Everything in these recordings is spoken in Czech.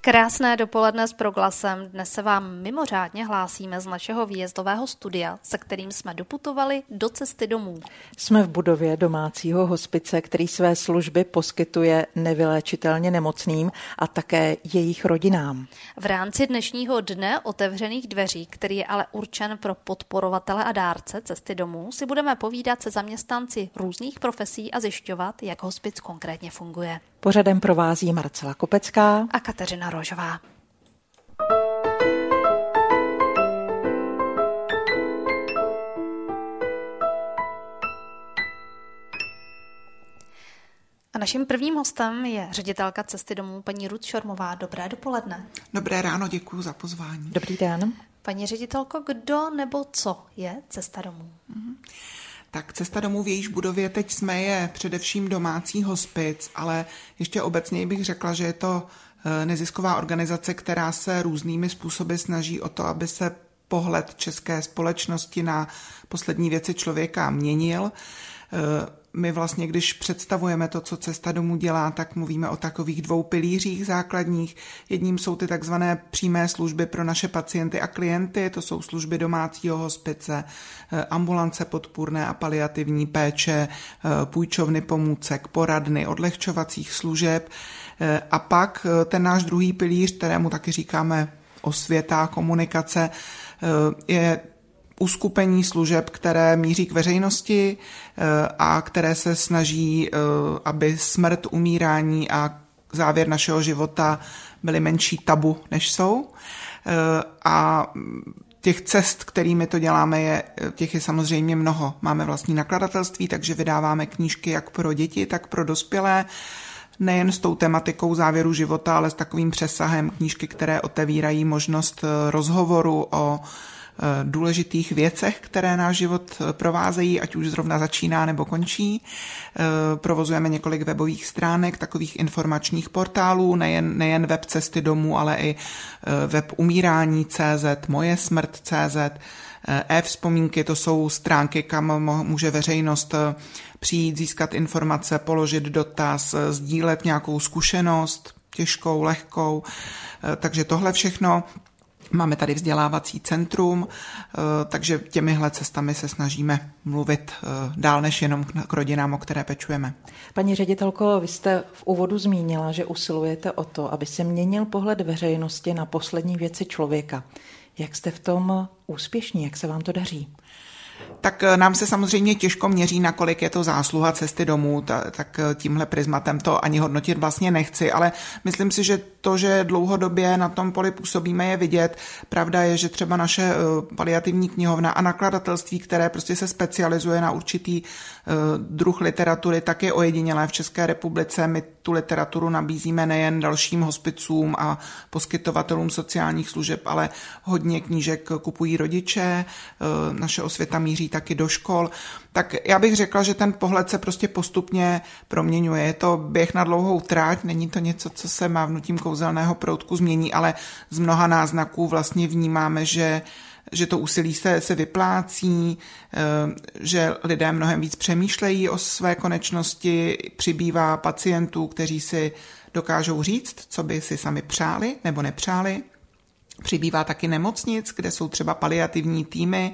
Krásné dopoledne s Proglasem. Dnes se vám mimořádně hlásíme z našeho výjezdového studia, se kterým jsme doputovali do cesty domů. Jsme v budově domácího hospice, který své služby poskytuje nevyléčitelně nemocným a také jejich rodinám. V rámci dnešního dne otevřených dveří, který je ale určen pro podporovatele a dárce cesty domů, si budeme povídat se zaměstnanci různých profesí a zjišťovat, jak hospic konkrétně funguje. Pořadem provází Marcela Kopecká a Kateřina Rožová. A naším prvním hostem je ředitelka cesty domů paní Ruth Šormová. Dobré dopoledne. Dobré ráno, děkuji za pozvání. Dobrý den. Paní ředitelko, kdo nebo co je cesta domů? Tak cesta domů, v jejíž budově teď jsme, je především domácí hospic, ale ještě obecněji bych řekla, že je to nezisková organizace, která se různými způsoby snaží o to, aby se pohled české společnosti na poslední věci člověka měnil. My vlastně, když představujeme to, co cesta domů dělá, tak mluvíme o takových dvou pilířích základních. Jedním jsou ty takzvané přímé služby pro naše pacienty a klienty, to jsou služby domácího hospice, ambulance podpůrné a paliativní péče, půjčovny pomůcek, poradny, odlehčovacích služeb. A pak ten náš druhý pilíř, kterému taky říkáme osvěta, komunikace, je uskupení služeb, které míří k veřejnosti a které se snaží, aby smrt, umírání a závěr našeho života byly menší tabu, než jsou. A těch cest, kterými to děláme, je samozřejmě mnoho. Máme vlastní nakladatelství, takže vydáváme knížky jak pro děti, tak pro dospělé. Nejen s tou tematikou závěru života, ale s takovým přesahem, knížky, které otevírají možnost rozhovoru o důležitých věcech, které náš život provázejí, ať už zrovna začíná nebo končí. Provozujeme několik webových stránek, takových informačních portálů, nejen web cesty domů, ale i web Umírání.cz, Moje smrt.cz, e-vzpomínky, to jsou stránky, kam může veřejnost přijít, získat informace, položit dotaz, sdílet nějakou zkušenost, těžkou, lehkou. Takže tohle všechno. Máme tady vzdělávací centrum, takže těmihle cestami se snažíme mluvit dál než jenom k rodinám, o které pečujeme. Paní ředitelko, vy jste v úvodu zmínila, že usilujete o to, aby se měnil pohled veřejnosti na poslední věci člověka. Jak jste v tom úspěšní, jak se vám to daří? Tak nám se samozřejmě těžko měří, nakolik je to zásluha cesty domů, tak tímhle prismatem to ani hodnotit vlastně nechci, ale myslím si, že to, že dlouhodobě na tom poli působíme, je vidět. Pravda je, že třeba naše paliativní knihovna a nakladatelství, které prostě se specializuje na určitý druh literatury, tak je ojedinělé v České republice. My tu literaturu nabízíme nejen dalším hospicům a poskytovatelům sociálních služeb, ale hodně knížek kupují rodiče, naše osvěta míří taky do škol. Tak já bych řekla, že ten pohled se prostě postupně proměňuje. Je to běh na dlouhou tráť, není to něco, co se mávnutím kouzelného proutku změní, ale z mnoha náznaků vlastně vnímáme, že to úsilí se vyplácí, že lidé mnohem víc přemýšlejí o své konečnosti, přibývá pacientů, kteří si dokážou říct, co by si sami přáli nebo nepřáli. Přibývá taky nemocnic, kde jsou třeba paliativní týmy,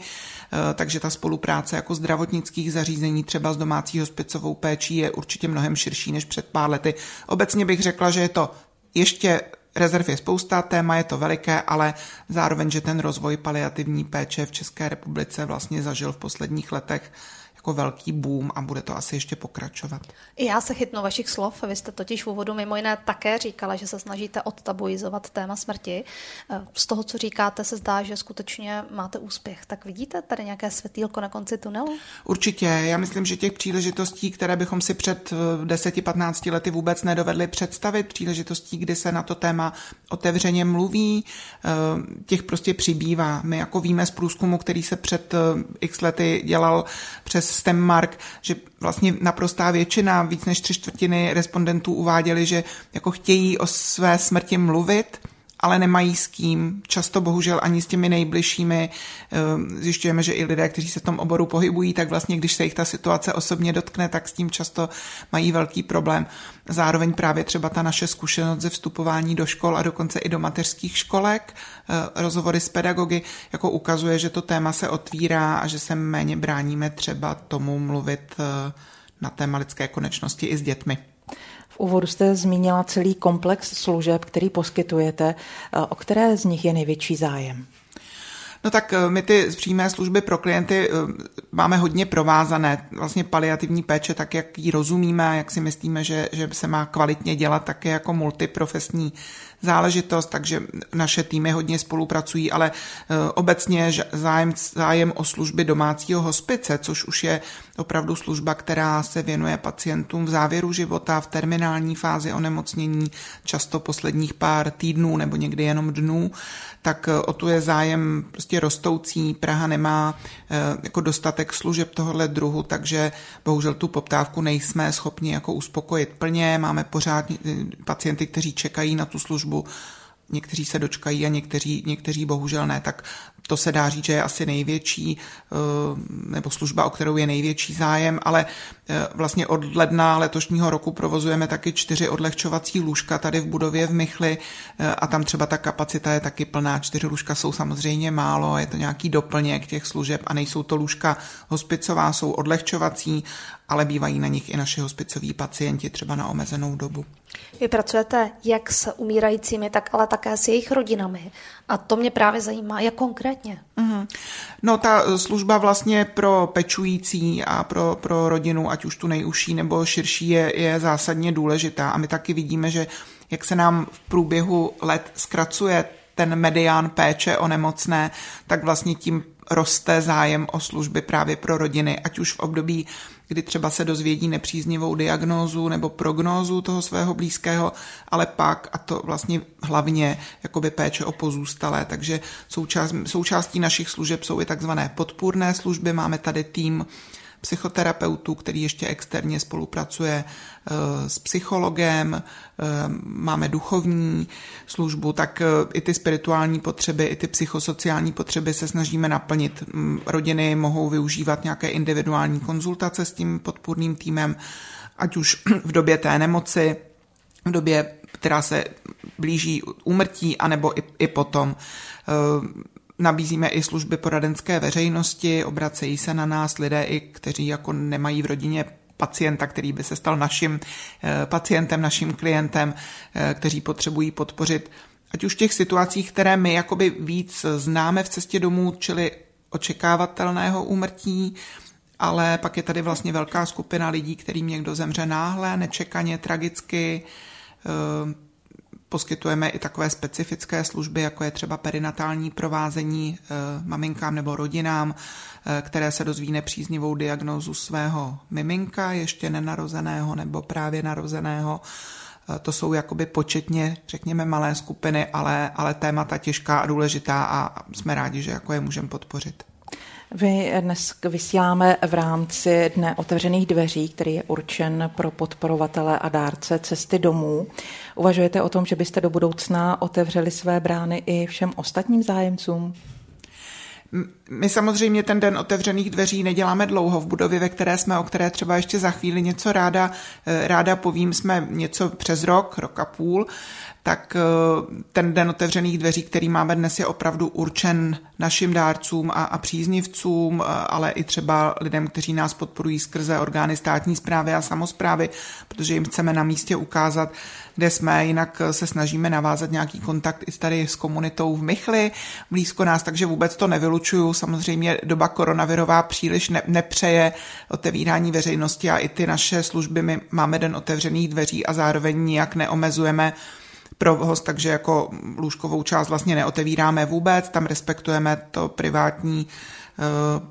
takže ta spolupráce jako zdravotnických zařízení třeba s domácí hospicovou péčí je určitě mnohem širší než před pár lety. Obecně bych řekla, že je to ještě rezerv je spousta, téma je to veliké, ale zároveň, že ten rozvoj paliativní péče v České republice vlastně zažil v posledních letech jako velký boom a bude to asi ještě pokračovat. Já se chytnu vašich slov, vy jste totiž v úvodu mimo jiné také říkala, že se snažíte odtabuizovat téma smrti. Z toho, co říkáte, se zdá, že skutečně máte úspěch. Tak vidíte tady nějaké světýlko na konci tunelu? Určitě. Já myslím, že těch příležitostí, které bychom si před 10-15 lety vůbec nedovedli představit, příležitostí, kdy se na to téma otevřeně mluví, těch prostě přibývá. My jako víme z průzkumu, který se před x lety dělal přes Stemmark, že vlastně naprostá většina, víc než 3/4 respondentů uváděli, že jako chtějí o své smrti mluvit, ale nemají s kým, často bohužel ani s těmi nejbližšími. Zjišťujeme, že i lidé, kteří se v tom oboru pohybují, tak vlastně, když se jich ta situace osobně dotkne, tak s tím často mají velký problém. Zároveň právě třeba ta naše zkušenost ze vstupování do škol a dokonce i do mateřských školek, rozhovory s pedagogy, jako ukazuje, že to téma se otvírá a že se méně bráníme třeba tomu mluvit na téma lidské konečnosti i s dětmi. V úvodu jste zmínila celý komplex služeb, který poskytujete. O které z nich je největší zájem? No tak my ty přímé služby pro klienty máme hodně provázané. Vlastně paliativní péče, tak jak ji rozumíme a jak si myslíme, že se má kvalitně dělat, tak je jako multiprofesní záležitost, takže naše týmy hodně spolupracují, ale obecně zájem o služby domácího hospice, což už je opravdu služba, která se věnuje pacientům v závěru života, v terminální fázi onemocnění, často posledních pár týdnů nebo někdy jenom dnů, tak o tu je zájem prostě rostoucí. Praha nemá jako dostatek služeb tohohle druhu, takže bohužel tu poptávku nejsme schopni jako uspokojit plně. Máme pořád pacienty, kteří čekají na tu službu, někteří se dočkají a někteří bohužel ne, tak to se dá říct, že je asi největší, nebo služba, o kterou je největší zájem, ale vlastně od ledna letošního roku provozujeme taky 4 odlehčovací lůžka tady v budově v Michli a tam třeba ta kapacita je taky plná. 4 lůžka jsou samozřejmě málo, je to nějaký doplněk těch služeb a nejsou to lůžka hospicová, jsou odlehčovací, ale bývají na nich i naši hospicoví pacienti třeba na omezenou dobu. Vy pracujete jak s umírajícími, tak ale také s jejich rodinami. A to mě právě zajímá, jak konkrétně. Mm-hmm. No ta služba vlastně pro pečující a pro rodinu, ať už tu nejužší nebo širší, je zásadně důležitá. A my taky vidíme, že jak se nám v průběhu let zkracuje ten medián péče o nemocné, tak vlastně tím roste zájem o služby právě pro rodiny, ať už v období, kdy třeba se dozvědí nepříznivou diagnózu nebo prognózu toho svého blízkého, ale pak, a to vlastně hlavně jakoby péče o pozůstalé. Takže součástí našich služeb jsou i takzvané podpůrné služby. Máme tady tým psychoterapeutů, který ještě externě spolupracuje s psychologem, máme duchovní službu, tak i ty spirituální potřeby, i ty psychosociální potřeby se snažíme naplnit. Rodiny mohou využívat nějaké individuální konzultace s tím podpůrným týmem, ať už v době té nemoci, v době, která se blíží úmrtí, anebo i potom. Nabízíme i služby poradenské veřejnosti, obracejí se na nás lidé, i kteří jako nemají v rodině pacienta, který by se stal naším pacientem, naším klientem, kteří potřebují podpořit. Ať už v těch situacích, které my jakoby víc známe v cestě domů, čili očekávatelného úmrtí, ale pak je tady vlastně velká skupina lidí, kterým někdo zemře náhle, nečekaně, tragicky. Poskytujeme i takové specifické služby, jako je třeba perinatální provázení maminkám nebo rodinám, které se dozví nepříznivou diagnózu svého miminka, ještě nenarozeného nebo právě narozeného. To jsou jakoby početně, řekněme, malé skupiny, ale témata těžká a důležitá a jsme rádi, že jako je můžeme podpořit. Vy dnes vysíláme v rámci Dne otevřených dveří, který je určen pro podporovatele a dárce cesty domů. Uvažujete o tom, že byste do budoucna otevřeli své brány i všem ostatním zájemcům? My samozřejmě ten Den otevřených dveří neděláme dlouho v budově, ve které jsme, o které třeba ještě za chvíli něco ráda povím, jsme něco přes rok a půl, tak ten Den otevřených dveří, který máme dnes, je opravdu určen našim dárcům a příznivcům, ale i třeba lidem, kteří nás podporují skrze orgány státní správy a samosprávy, protože jim chceme na místě ukázat, kde jsme, jinak se snažíme navázat nějaký kontakt i tady s komunitou v Michli, blízko nás, takže vůbec to nevylučuju. Samozřejmě doba koronavirová příliš nepřeje otevírání veřejnosti a i ty naše služby, my máme Den otevřených dveří a zároveň nijak neomezujeme provoz, takže jako lůžkovou část vlastně neotevíráme vůbec, tam respektujeme to privátní,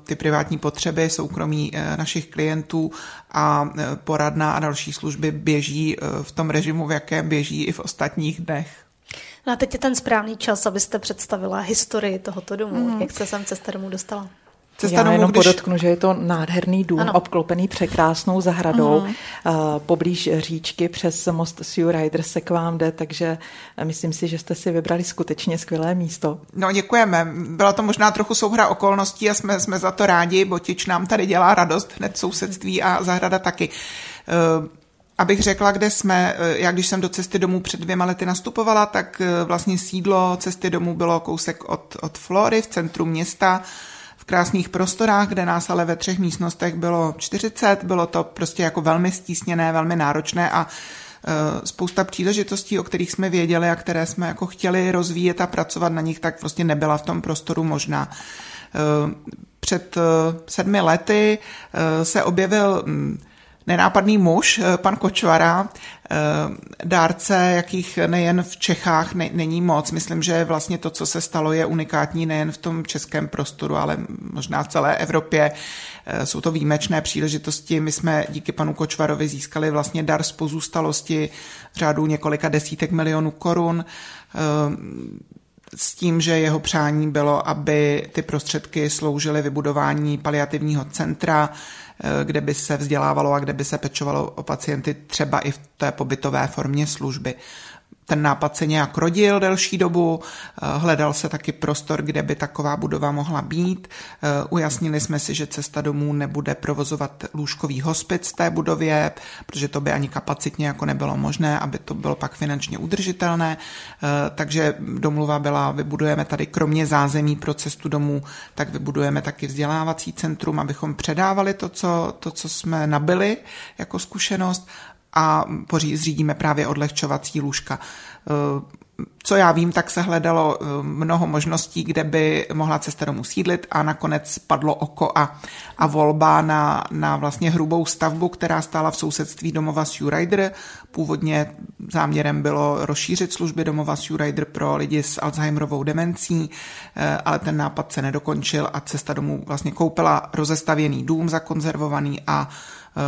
ty privátní potřeby, soukromí našich klientů a poradna a další služby běží v tom režimu, v jakém běží i v ostatních dnech. No a teď je ten správný čas, abyste představila historii tohoto domu, jak se sem cesta domů dostala. Cesta domů, jenom podotknu, že je to nádherný dům, ano, obklopený překrásnou zahradou. Poblíž říčky přes most Sue Rider se k vám jde, takže myslím si, že jste si vybrali skutečně skvělé místo. No, děkujeme. Byla to možná trochu souhra okolností a jsme za to rádi, Botič nám tady dělá radost, hned sousedství a zahrada taky. Abych řekla, kde jsme, já když jsem do Cesty domů před 2 lety nastupovala, tak vlastně sídlo Cesty domů bylo kousek od Flory v centru města, v krásných prostorách, kde nás ale ve 3 místnostech bylo 40, bylo to prostě jako velmi stísněné, velmi náročné a spousta příležitostí, o kterých jsme věděli a které jsme jako chtěli rozvíjet a pracovat na nich, tak prostě nebyla v tom prostoru možná. Před 7 lety se objevil nenápadný muž, pan Kočvara, dárce, jakých nejen v Čechách není moc. Myslím, že vlastně to, co se stalo, je unikátní nejen v tom českém prostoru, ale možná v celé Evropě. Jsou to výjimečné příležitosti. My jsme díky panu Kočvarovi získali vlastně dar z pozůstalosti v řádu několika desítek milionů korun, s tím, že jeho přání bylo, aby ty prostředky sloužily vybudování paliativního centra, kde by se vzdělávalo a kde by se pečovalo o pacienty třeba i v té pobytové formě služby. Ten nápad se nějak rodil delší dobu, hledal se taky prostor, kde by taková budova mohla být. Ujasnili jsme si, že Cesta domů nebude provozovat lůžkový hospic v té budově, protože to by ani kapacitně jako nebylo možné, aby to bylo pak finančně udržitelné. Takže domluva byla, vybudujeme tady kromě zázemí pro Cestu domů, tak vybudujeme taky vzdělávací centrum, abychom předávali to, co jsme nabili jako zkušenost, a zřídíme právě odlehčovací lůžka. Co já vím, tak se hledalo mnoho možností, kde by mohla Cesta domů sídlit a nakonec padlo oko a volba na vlastně hrubou stavbu, která stála v sousedství domova Sue Rider. Původně záměrem bylo rozšířit služby domova Sue Rider pro lidi s Alzheimerovou demencí, ale ten nápad se nedokončil a Cesta domů vlastně koupila rozestavěný dům zakonzervovaný a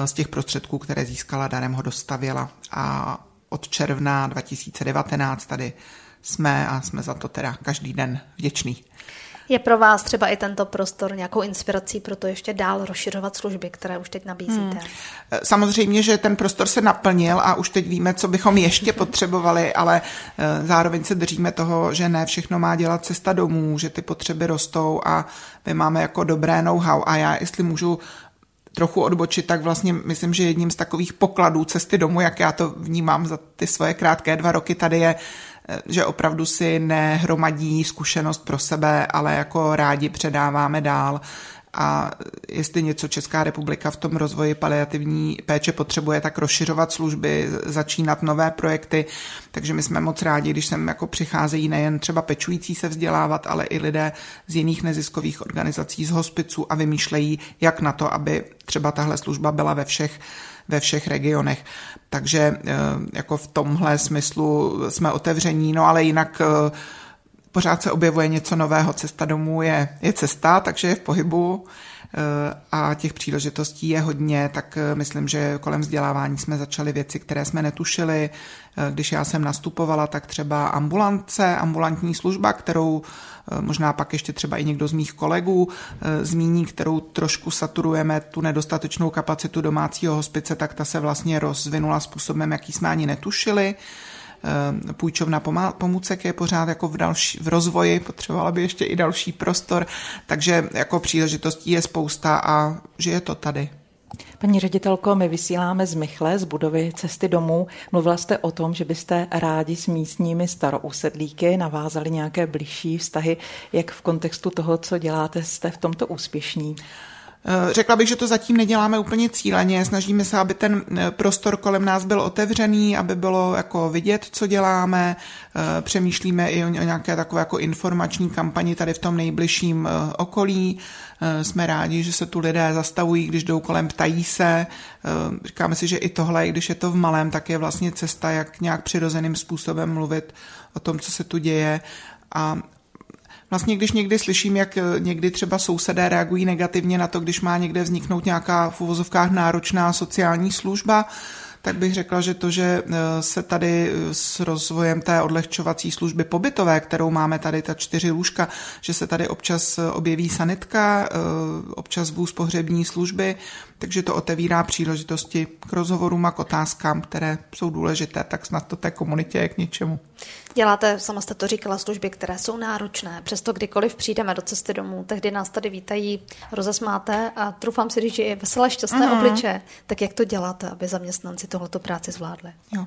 z těch prostředků, které získala darem, ho dostavěla. A od června 2019 tady jsme a jsme za to teda každý den vděční. Je pro vás třeba i tento prostor nějakou inspirací pro to ještě dál rozšiřovat služby, které už teď nabízíte? Samozřejmě, že ten prostor se naplnil a už teď víme, co bychom ještě potřebovali, ale zároveň se držíme toho, že ne všechno má dělat Cesta domů, že ty potřeby rostou a my máme jako dobré know-how. A já, jestli můžu trochu odbočit, tak vlastně myslím, že jedním z takových pokladů Cesty domů, jak já to vnímám za ty svoje krátké 2 roky tady, je, že opravdu si nehromadí zkušenost pro sebe, ale jako rádi předáváme dál. A jestli něco Česká republika v tom rozvoji paliativní péče potřebuje, tak rozšiřovat služby, začínat nové projekty. Takže my jsme moc rádi, když sem jako přicházejí nejen třeba pečující se vzdělávat, ale i lidé z jiných neziskových organizací, z hospiců a vymýšlejí, jak na to, aby třeba tahle služba byla ve všech regionech. Takže jako v tomhle smyslu jsme otevření, no ale jinak pořád se objevuje něco nového. Cesta domů je cesta, takže je v pohybu a těch příležitostí je hodně, tak myslím, že kolem vzdělávání jsme začali věci, které jsme netušili. Když já jsem nastupovala, tak třeba ambulantní služba, kterou možná pak ještě třeba i někdo z mých kolegů zmíní, kterou trošku saturujeme, tu nedostatečnou kapacitu domácího hospice, tak ta se vlastně rozvinula způsobem, jaký jsme ani netušili. Půjčovna pomůcek je pořád jako v rozvoji, potřebovala by ještě i další prostor, takže jako příležitostí je spousta a žije to tady. Paní ředitelko, my vysíláme z Michle, z budovy Cesty domů. Mluvila jste o tom, že byste rádi s místními starousedlíky navázali nějaké bližší vztahy. Jak v kontextu toho, co děláte, jste v tomto úspěšní? Řekla bych, že to zatím neděláme úplně cíleně, snažíme se, aby ten prostor kolem nás byl otevřený, aby bylo jako vidět, co děláme, přemýšlíme i o nějaké takové jako informační kampani tady v tom nejbližším okolí, jsme rádi, že se tu lidé zastavují, když jdou kolem, ptají se, říkáme si, že i tohle, i když je to v malém, tak je vlastně cesta, jak nějak přirozeným způsobem mluvit o tom, co se tu děje. A vlastně když někdy slyším, jak někdy třeba sousedé reagují negativně na to, když má někde vzniknout nějaká v uvozovkách náročná sociální služba, tak bych řekla, že to, že se tady s rozvojem té odlehčovací služby pobytové, kterou máme tady, ta 4 lůžka, že se tady občas objeví sanitka, občas vůz pohřební služby, takže to otevírá příležitosti k rozhovorům a k otázkám, které jsou důležité, tak snad to té komunitě je k něčemu. Děláte, sama jste to říkala, služby, které jsou náročné, přesto kdykoliv přijdeme do cesty domů, tehdy nás tady vítají, rozesmáte a troufám si říct, že je veselé, šťastné obličeje. Tak jak to děláte, aby zaměstnanci tohleto práci zvládli? Jo.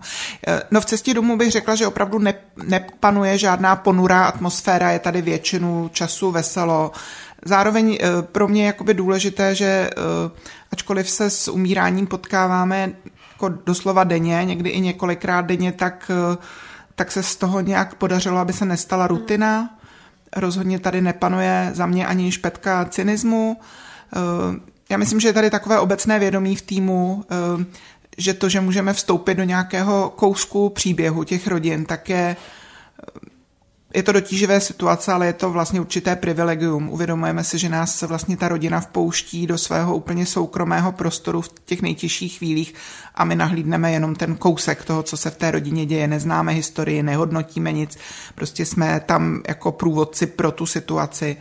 No v cestě domů bych řekla, že opravdu nepanuje žádná ponurá atmosféra, je tady většinu času veselo. Zároveň pro mě je jakoby důležité, že ačkoliv se s umíráním potkáváme jako doslova denně, někdy i několikrát denně, tak se z toho nějak podařilo, aby se nestala rutina. Rozhodně tady nepanuje za mě ani špetka cynismu. Já myslím, že je tady takové obecné vědomí v týmu, že to, že můžeme vstoupit do nějakého kousku příběhu těch rodin, tak je to dotíživé situace, ale je to vlastně určité privilegium. Uvědomujeme si, že nás vlastně ta rodina vpouští do svého úplně soukromého prostoru v těch nejtěžších chvílích a my nahlídneme jenom ten kousek toho, co se v té rodině děje. Neznáme historii, nehodnotíme nic, prostě jsme tam jako průvodci pro tu situaci.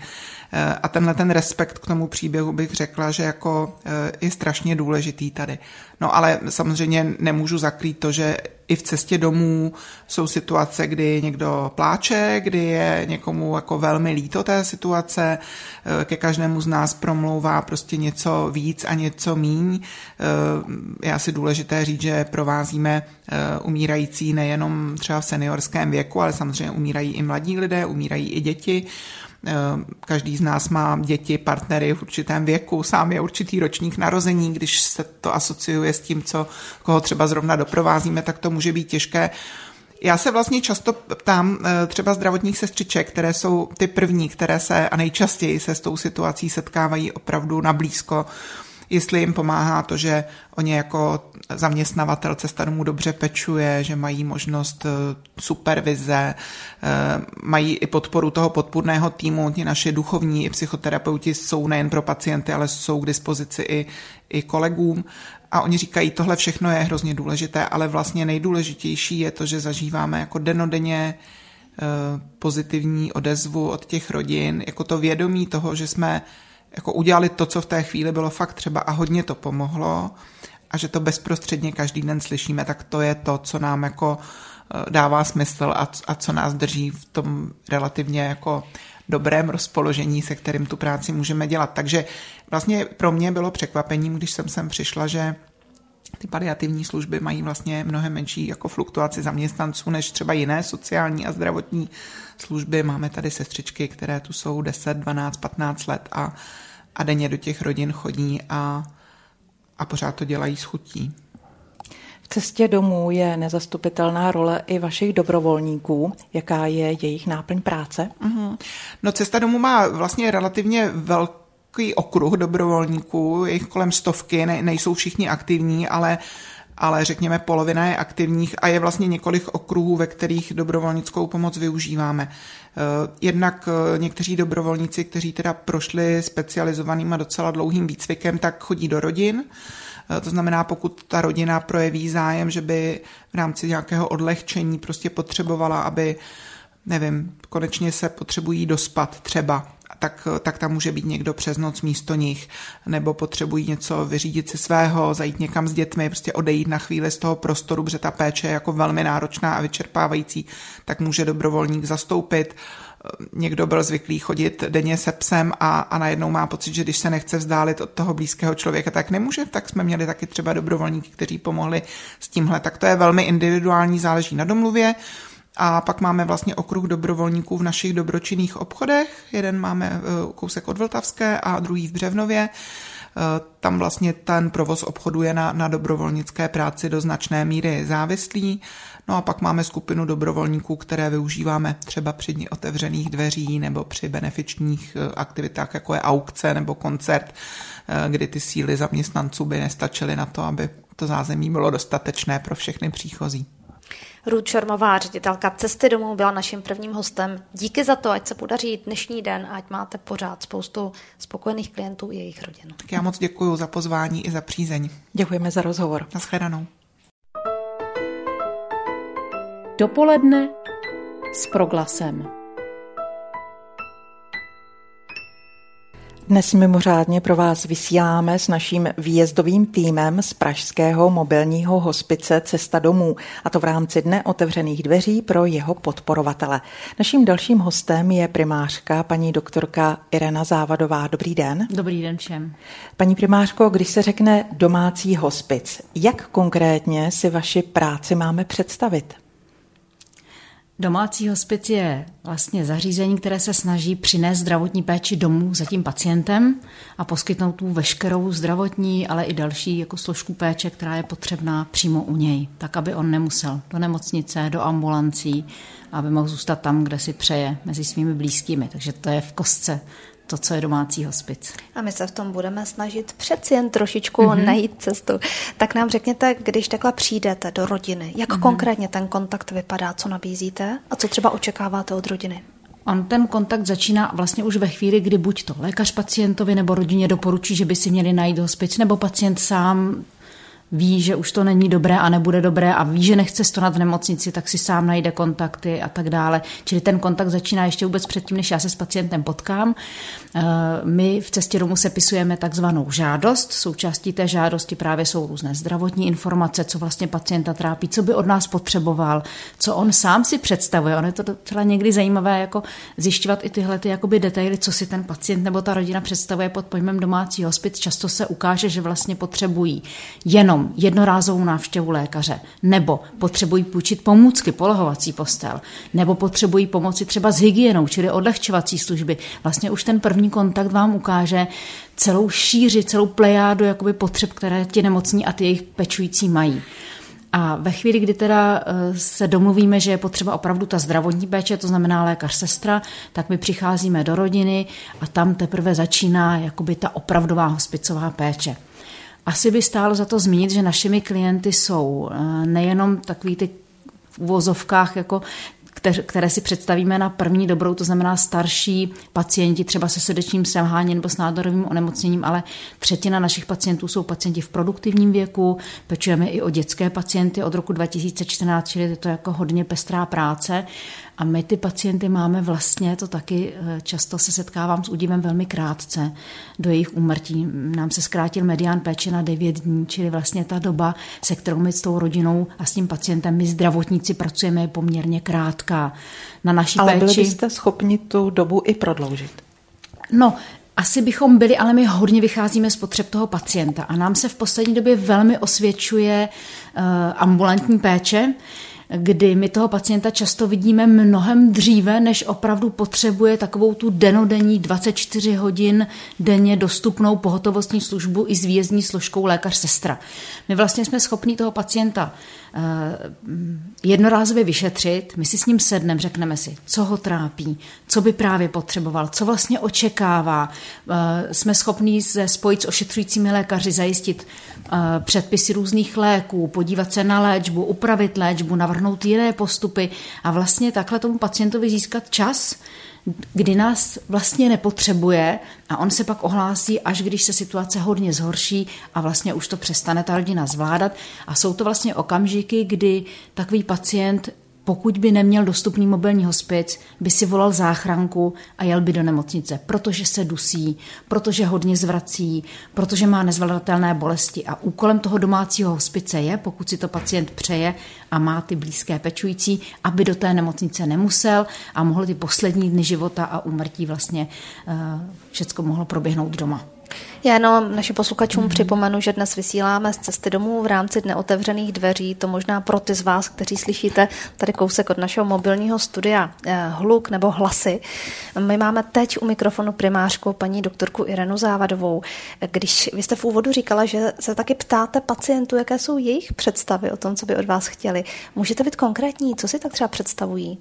A tenhle ten respekt k tomu příběhu bych řekla, že jako je strašně důležitý tady. No ale samozřejmě nemůžu zakrýt to, že i v cestě domů jsou situace, kdy někdo pláče, kdy je někomu jako velmi líto té situace, ke každému z nás promlouvá prostě něco víc a něco míň. Je asi důležité říct, že provázíme umírající nejenom třeba v seniorském věku, ale samozřejmě umírají i mladí lidé, umírají i děti. Každý z nás má děti, partnery v určitém věku, sám je určitý ročník narození, když se to asociuje s tím, koho třeba zrovna doprovázíme, tak to může být těžké. Já se vlastně často ptám třeba zdravotních sestřiček, které jsou ty první, které se a nejčastěji se s tou situací setkávají opravdu nablízko, jestli jim pomáhá to, že oni jako zaměstnavatel Cesta domů dobře pečuje, že mají možnost supervize, mají i podporu toho podpůrného týmu, ti naše duchovní i psychoterapeuti jsou nejen pro pacienty, ale jsou k dispozici i kolegům. A oni říkají, tohle všechno je hrozně důležité, ale vlastně nejdůležitější je to, že zažíváme jako dennodenně pozitivní odezvu od těch rodin, jako to vědomí toho, že jsme jako udělali to, co v té chvíli bylo fakt třeba a hodně to pomohlo a že to bezprostředně každý den slyšíme, tak to je to, co nám jako dává smysl a co nás drží v tom relativně jako dobrém rozpoložení, se kterým tu práci můžeme dělat. Takže vlastně pro mě bylo překvapením, když jsem sem přišla, že ty paliativní služby mají vlastně mnohem menší jako fluktuaci zaměstnanců než třeba jiné sociální a zdravotní služby. Máme tady sestřičky, které tu jsou 10, 12, 15 let a denně do těch rodin chodí a pořád to dělají s chutí. V cestě domů je nezastupitelná role i vašich dobrovolníků. Jaká je jejich náplň práce? No cesta domů má vlastně relativně velký okruh dobrovolníků, je jich kolem 100, nejsou všichni aktivní, ale řekněme polovina je aktivních a je vlastně několik okruhů, ve kterých dobrovolnickou pomoc využíváme. Jednak někteří dobrovolníci, kteří teda prošli specializovaným a docela dlouhým výcvikem, tak chodí do rodin. To znamená, pokud ta rodina projeví zájem, že by v rámci nějakého odlehčení prostě potřebovala, aby, nevím, konečně se potřebují dospat třeba, tak tam může být někdo přes noc místo nich, nebo potřebují něco vyřídit si svého, zajít někam s dětmi, prostě odejít na chvíli z toho prostoru, protože ta péče je jako velmi náročná a vyčerpávající, tak může dobrovolník zastoupit. Někdo byl zvyklý chodit denně se psem a najednou má pocit, že když se nechce vzdálit od toho blízkého člověka, tak nemůže, tak jsme měli taky třeba dobrovolníky, kteří pomohli s tímhle. Tak to je velmi individuální, záleží na domluvě. A pak máme vlastně okruh dobrovolníků v našich dobročinných obchodech. Jeden máme kousek od Vltavské a druhý v Břevnově. Tam vlastně ten provoz obchodu je na dobrovolnické práci do značné míry závislý. No a pak máme skupinu dobrovolníků, které využíváme třeba při dní otevřených dveří nebo při benefičních aktivitách, jako je aukce nebo koncert, kdy ty síly zaměstnanců by nestačily na to, aby to zázemí bylo dostatečné pro všechny příchozí. Ruth Šormová, ředitelka Cesty domů, byla naším prvním hostem. Díky za to, ať se podaří dnešní den a ať máte pořád spoustu spokojených klientů i jejich rodin. Tak já moc děkuji za pozvání i za přízeň. Děkujeme za rozhovor. Naschledanou. Dopoledne s Proglasem. Dnes mimořádně pro vás vysíláme s naším výjezdovým týmem z pražského mobilního hospice Cesta domů, a to v rámci dne otevřených dveří pro jeho podporovatele. Naším dalším hostem je primářka paní doktorka Irena Závadová. Dobrý den. Dobrý den všem. Paní primářko, když se řekne domácí hospic, jak konkrétně si vaši práci máme představit? Domácí hospic je vlastně zařízení, které se snaží přinést zdravotní péči domů za tím pacientem a poskytnout tu veškerou zdravotní, ale i další jako složku péče, která je potřebná přímo u něj, tak aby on nemusel do nemocnice, do ambulancí, aby mohl zůstat tam, kde si přeje, mezi svými blízkými. Takže to je v kostce to, co je domácí hospic. A my se v tom budeme snažit přeci jen trošičku najít cestu. Tak nám řekněte, když takhle přijdete do rodiny, jak konkrétně ten kontakt vypadá, co nabízíte a co třeba očekáváte od rodiny? On ten kontakt začíná vlastně už ve chvíli, kdy buď to lékař pacientovi nebo rodině doporučí, že by si měli najít hospic, nebo pacient sám ví, že už to není dobré a nebude dobré a ví, že nechce stonat v nemocnici, tak si sám najde kontakty a tak dále. Čili ten kontakt začíná ještě vůbec předtím, než já se s pacientem potkám. My v Cestě domů sepisujeme takzvanou žádost. Součástí té žádosti právě jsou různé zdravotní informace, co vlastně pacienta trápí, co by od nás potřeboval, co on sám si představuje. Ono je to docela někdy zajímavé jako zjišťovat i tyhle ty jakoby detaily, co si ten pacient nebo ta rodina představuje pod pojmem domácí hospic. Často se ukáže, že vlastně potřebují jenom jednorázovou návštěvu lékaře, nebo potřebují půjčit pomůcky, polohovací postel, nebo potřebují pomoci třeba s hygienou, čili odlehčovací služby. Vlastně už ten první kontakt vám ukáže celou šíři, celou plejádu jakoby potřeb, které ti nemocní a ty jejich pečující mají. A ve chvíli, kdy teda se domluvíme, že je potřeba opravdu ta zdravotní péče, to znamená lékař, sestra, tak my přicházíme do rodiny a tam teprve začíná jakoby ta opravdová hospicová péče. Asi by stálo za to zmínit, že našimi klienty jsou nejenom takový ty v uvozovkách, jako, které si představíme na první dobrou, to znamená starší pacienti třeba se srdečním selháním nebo s nádorovým onemocněním, ale třetina našich pacientů jsou pacienti v produktivním věku, pečujeme i o dětské pacienty od roku 2014, čili je to jako hodně pestrá práce. A my ty pacienty máme vlastně, to taky často se setkávám s údivem, velmi krátce do jejich úmrtí. Nám se zkrátil medián péče na 9 dní, čili vlastně ta doba, se kterou my s tou rodinou a s tím pacientem, my zdravotníci pracujeme, je poměrně krátká. Na naší péči. Ale byli byste schopni tu dobu i prodloužit? No, asi bychom byli, ale my hodně vycházíme z potřeb toho pacienta. A nám se v poslední době velmi osvědčuje ambulantní péče, kdy my toho pacienta často vidíme mnohem dříve, než opravdu potřebuje takovou tu denodenní 24 hodin denně dostupnou pohotovostní službu i s výjezdní složkou lékař-sestra. My vlastně jsme schopni toho pacienta jednorázově vyšetřit, my si s ním sedneme, řekneme si, co ho trápí, co by právě potřeboval, co vlastně očekává. Jsme schopni se spojit s ošetřujícími lékaři, zajistit předpisy různých léků, podívat se na léčbu, upravit léčbu, navrhnout jiné postupy a vlastně takhle tomu pacientovi získat čas, kdy nás vlastně nepotřebuje a on se pak ohlásí, až když se situace hodně zhorší a vlastně už to přestane ta rodina zvládat. A jsou to vlastně okamžiky, kdy takový pacient, pokud by neměl dostupný mobilní hospic, by si volal záchranku a jel by do nemocnice, protože se dusí, protože hodně zvrací, protože má nezvladatelné bolesti. A úkolem toho domácího hospice je, pokud si to pacient přeje a má ty blízké pečující, aby do té nemocnice nemusel a mohl ty poslední dny života a úmrtí vlastně všecko mohlo proběhnout doma. Já jenom našim posluchačům připomenu, že dnes vysíláme z Cesty domů v rámci dne otevřených dveří. To možná pro ty z vás, kteří slyšíte tady kousek od našeho mobilního studia hluk nebo hlasy. My máme teď u mikrofonu primářku paní doktorku Irenu Závadovou. Když vy jste v úvodu říkala, že se taky ptáte pacientů, jaké jsou jejich představy o tom, co by od vás chtěli. Můžete být konkrétní, co si tak třeba představují?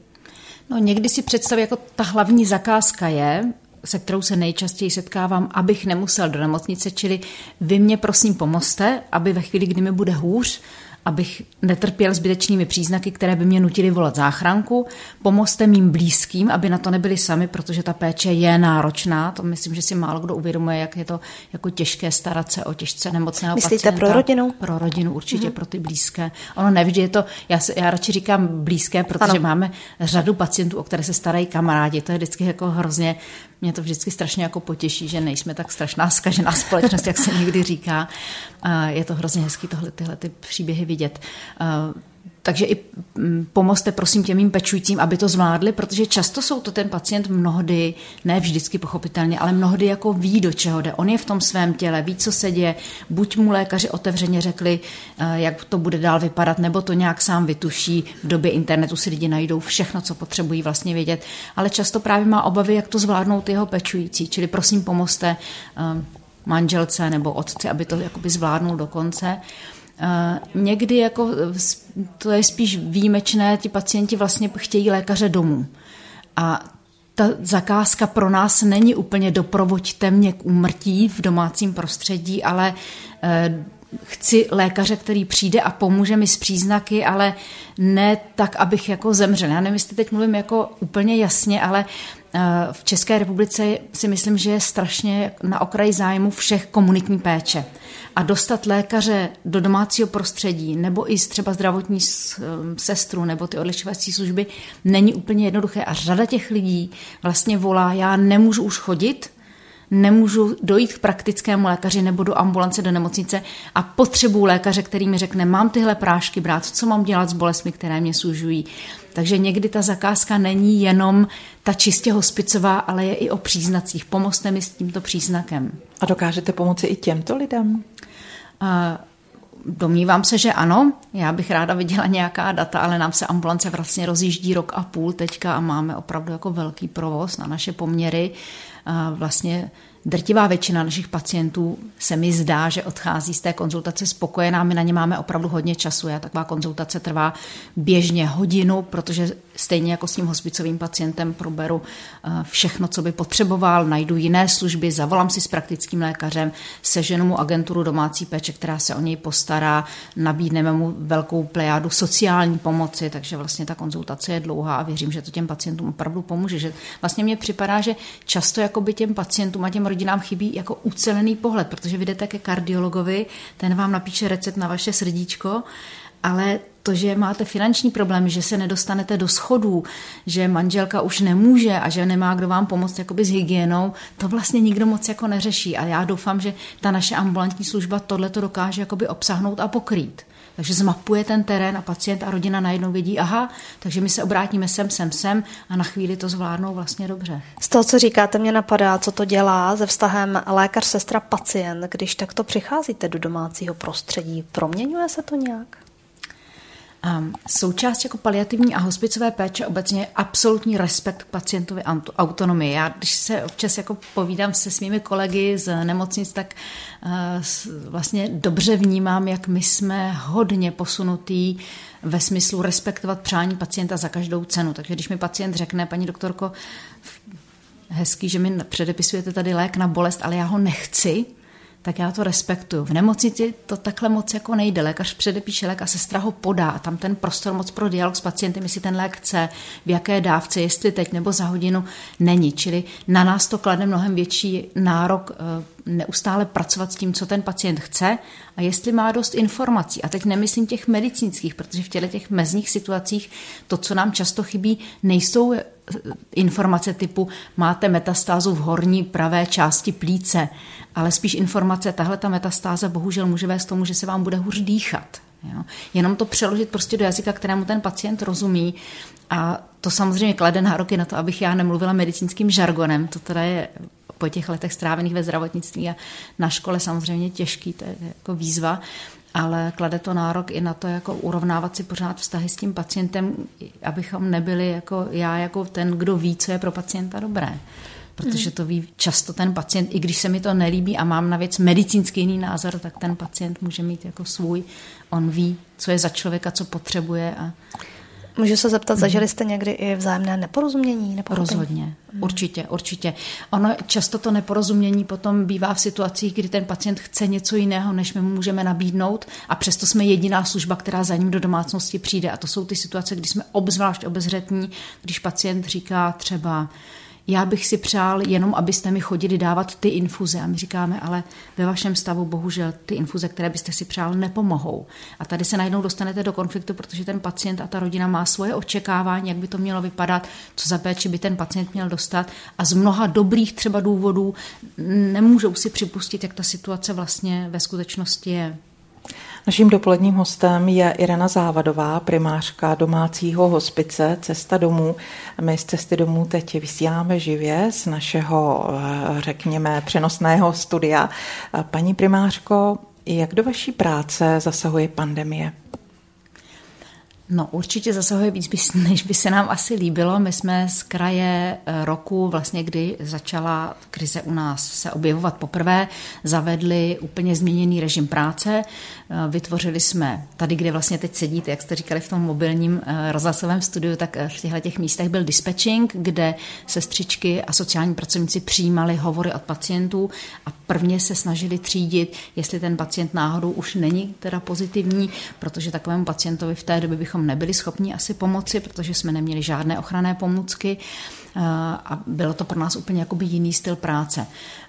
No, někdy si představí, jako ta hlavní zakázka je, se kterou se nejčastěji setkávám, abych nemusel do nemocnice, čili vy mě prosím pomozte, aby ve chvíli, kdy mi bude hůř, abych netrpěl zbytečnými příznaky, které by mě nutily volat záchranku. Pomozte mým blízkým, aby na to nebyli sami, protože ta péče je náročná. To myslím, že si málo kdo uvědomuje, jak je to jako těžké starat se o těžce nemocného pacienta. Myslíte pro rodinu? Pro rodinu určitě, pro ty blízké. Ono nevždy je to, já radši říkám blízké, protože máme řadu pacientů, o které se starají kamarádi. To je vždycky jako hrozně, mě to vždycky strašně jako potěší, že nejsme tak strašná zkažená společnost, jak se někdy říká. Je to hrozně hezký tyhle ty příběhy vidět. Takže i pomozte prosím těm mým pečujícím, aby to zvládli, protože často jsou to ten pacient mnohdy, ne vždycky pochopitelně, ale mnohdy jako ví, do čeho jde. On je v tom svém těle, ví, co se děje, buď mu lékaři otevřeně řekli, jak to bude dál vypadat, nebo to nějak sám vytuší. V době internetu si lidi najdou všechno, co potřebují vlastně vědět, ale často právě má obavy, jak to zvládnout jeho pečující, čili prosím pomozte manželce nebo otci, aby to jakoby zvládnul do konce. Někdy jako, to je spíš výjimečné, ti pacienti vlastně chtějí lékaře domů. A ta zakázka pro nás není úplně doprovoďte mě k úmrtí v domácím prostředí, ale chci lékaře, který přijde a pomůže mi s příznaky, ale ne tak, abych jako zemřel. Já nevím, jestli teď mluvím jako úplně jasně, ale v České republice si myslím, že je strašně na okraji zájmu všech komunitní péče. A dostat lékaře do domácího prostředí nebo i třeba zdravotní sestru nebo ty odlehčovací služby není úplně jednoduché. A řada těch lidí vlastně volá, já nemůžu už chodit, nemůžu dojít k praktickému lékaři nebo do ambulance, do nemocnice a potřebuju lékaře, který mi řekne, mám tyhle prášky brát, co mám dělat s bolestmi, které mě sužují. Takže někdy ta zakázka není jenom ta čistě hospicová, ale je i o příznacích. Pomozte mi s tímto příznakem. A dokážete pomoci i těmto lidem? Domnívám se, že ano. Já bych ráda viděla nějaká data, ale nám se ambulance vlastně rozjíždí 1,5 roku teďka a máme opravdu jako velký provoz na naše poměry. Vlastně drtivá většina našich pacientů se mi zdá, že odchází z té konzultace spokojená. My na ně máme opravdu hodně času. Já taková konzultace trvá běžně hodinu, protože stejně jako s tím hospicovým pacientem proberu všechno, co by potřeboval, najdu jiné služby, zavolám si s praktickým lékařem, seženu mu agenturu domácí péče, která se o něj postará, nabídneme mu velkou plejádu sociální pomoci, takže vlastně ta konzultace je dlouhá a věřím, že to těm pacientům opravdu pomůže. Že vlastně mně připadá, že často jakoby těm pacientům a těm rodinám chybí jako ucelený pohled, protože vy jdete ke kardiologovi, ten vám napíše recept na vaše srdíčko, ale to, že máte finanční problémy, že se nedostanete do schodů, že manželka už nemůže a že nemá kdo vám pomoct jakoby s hygienou, to vlastně nikdo moc jako neřeší. A já doufám, že ta naše ambulantní služba tohleto dokáže jakoby obsáhnout a pokrýt. Takže zmapuje ten terén a pacient a rodina najednou vědí, aha, takže my se obrátíme sem a na chvíli to zvládnou vlastně dobře. Z toho, co říkáte, mě napadá, co to dělá se vztahem lékař, sestra, pacient, když takto přicházíte do domácího prostředí. Proměňuje se to nějak? Součást jako paliativní a hospicové péče obecně je absolutní respekt k pacientovi autonomii. Já, když se občas jako povídám se svými kolegy z nemocnic, tak vlastně dobře vnímám, jak my jsme hodně posunutí ve smyslu respektovat přání pacienta za každou cenu. Takže když mi pacient řekne, paní doktorko, hezký, že mi předepisujete tady lék na bolest, ale já ho nechci, tak já to respektuju. V nemocnici to takhle moc jako nejde. Lékař předepíše lék a sestra ho podá. A tam ten prostor moc pro dialog s pacientem, jestli ten lék chce, v jaké dávce, jestli teď nebo za hodinu, není. Čili na nás to klade mnohem větší nárok neustále pracovat s tím, co ten pacient chce a jestli má dost informací. A teď nemyslím těch medicínských, protože v těch mezních situacích to, co nám často chybí, nejsou informace typu máte metastázu v horní pravé části plíce, ale spíš informace, tahle ta metastáza bohužel může vést tomu, že se vám bude hůř dýchat. Jo? Jenom to přeložit prostě do jazyka, kterému ten pacient rozumí a to samozřejmě klade nároky na to, abych já nemluvila medicínským žargonem, to teda je po těch letech strávených ve zdravotnictví a na škole samozřejmě těžký, to je jako výzva, ale klade to nárok i na to, jako urovnávat si pořád vztahy s tím pacientem, abychom nebyli jako já, jako ten, kdo ví, co je pro pacienta dobré. Protože to ví často ten pacient, i když se mi to nelíbí a mám na věc medicínský jiný názor, tak ten pacient může mít jako svůj, on ví, co je za člověka, co potřebuje a Můžu se zeptat, zažili jste někdy i vzájemné neporozumění? Rozhodně, určitě. Ono často to neporozumění potom bývá v situacích, kdy ten pacient chce něco jiného, než my mu můžeme nabídnout, a přesto jsme jediná služba, která za ním do domácnosti přijde. A to jsou ty situace, kdy jsme obzvlášť obezřetní, když pacient říká třeba: já bych si přál jenom, abyste mi chodili dávat ty infuze. A my říkáme, ale ve vašem stavu bohužel ty infuze, které byste si přál, nepomohou. A tady se najednou dostanete do konfliktu, protože ten pacient a ta rodina má svoje očekávání, jak by to mělo vypadat, co za péči by ten pacient měl dostat. A z mnoha dobrých třeba důvodů nemůžou si připustit, jak ta situace vlastně ve skutečnosti je. Naším dopoledním hostem je Irena Závadová, primářka domácího hospice Cesta domů. My z Cesty domů teď vysíláme živě z našeho, řekněme, přenosného studia. Paní primářko, jak do vaší práce zasahuje pandemie? No, určitě zasahuje víc, než by se nám asi líbilo. My jsme z kraje roku, vlastně kdy začala krize u nás se objevovat poprvé, zavedli úplně změněný režim práce. Vytvořili jsme tady, kde vlastně teď sedíte, jak jste říkali, v tom mobilním rozhlasovém studiu, tak v těchto místech byl dispečing, kde sestřičky a sociální pracovníci přijímali hovory od pacientů a prvně se snažili třídit, jestli ten pacient náhodou už není teda pozitivní, protože takovému pacientovi v té době bychom nebyli schopni asi pomoci, protože jsme neměli žádné ochranné pomůcky a bylo to pro nás úplně jakoby jiný styl práce.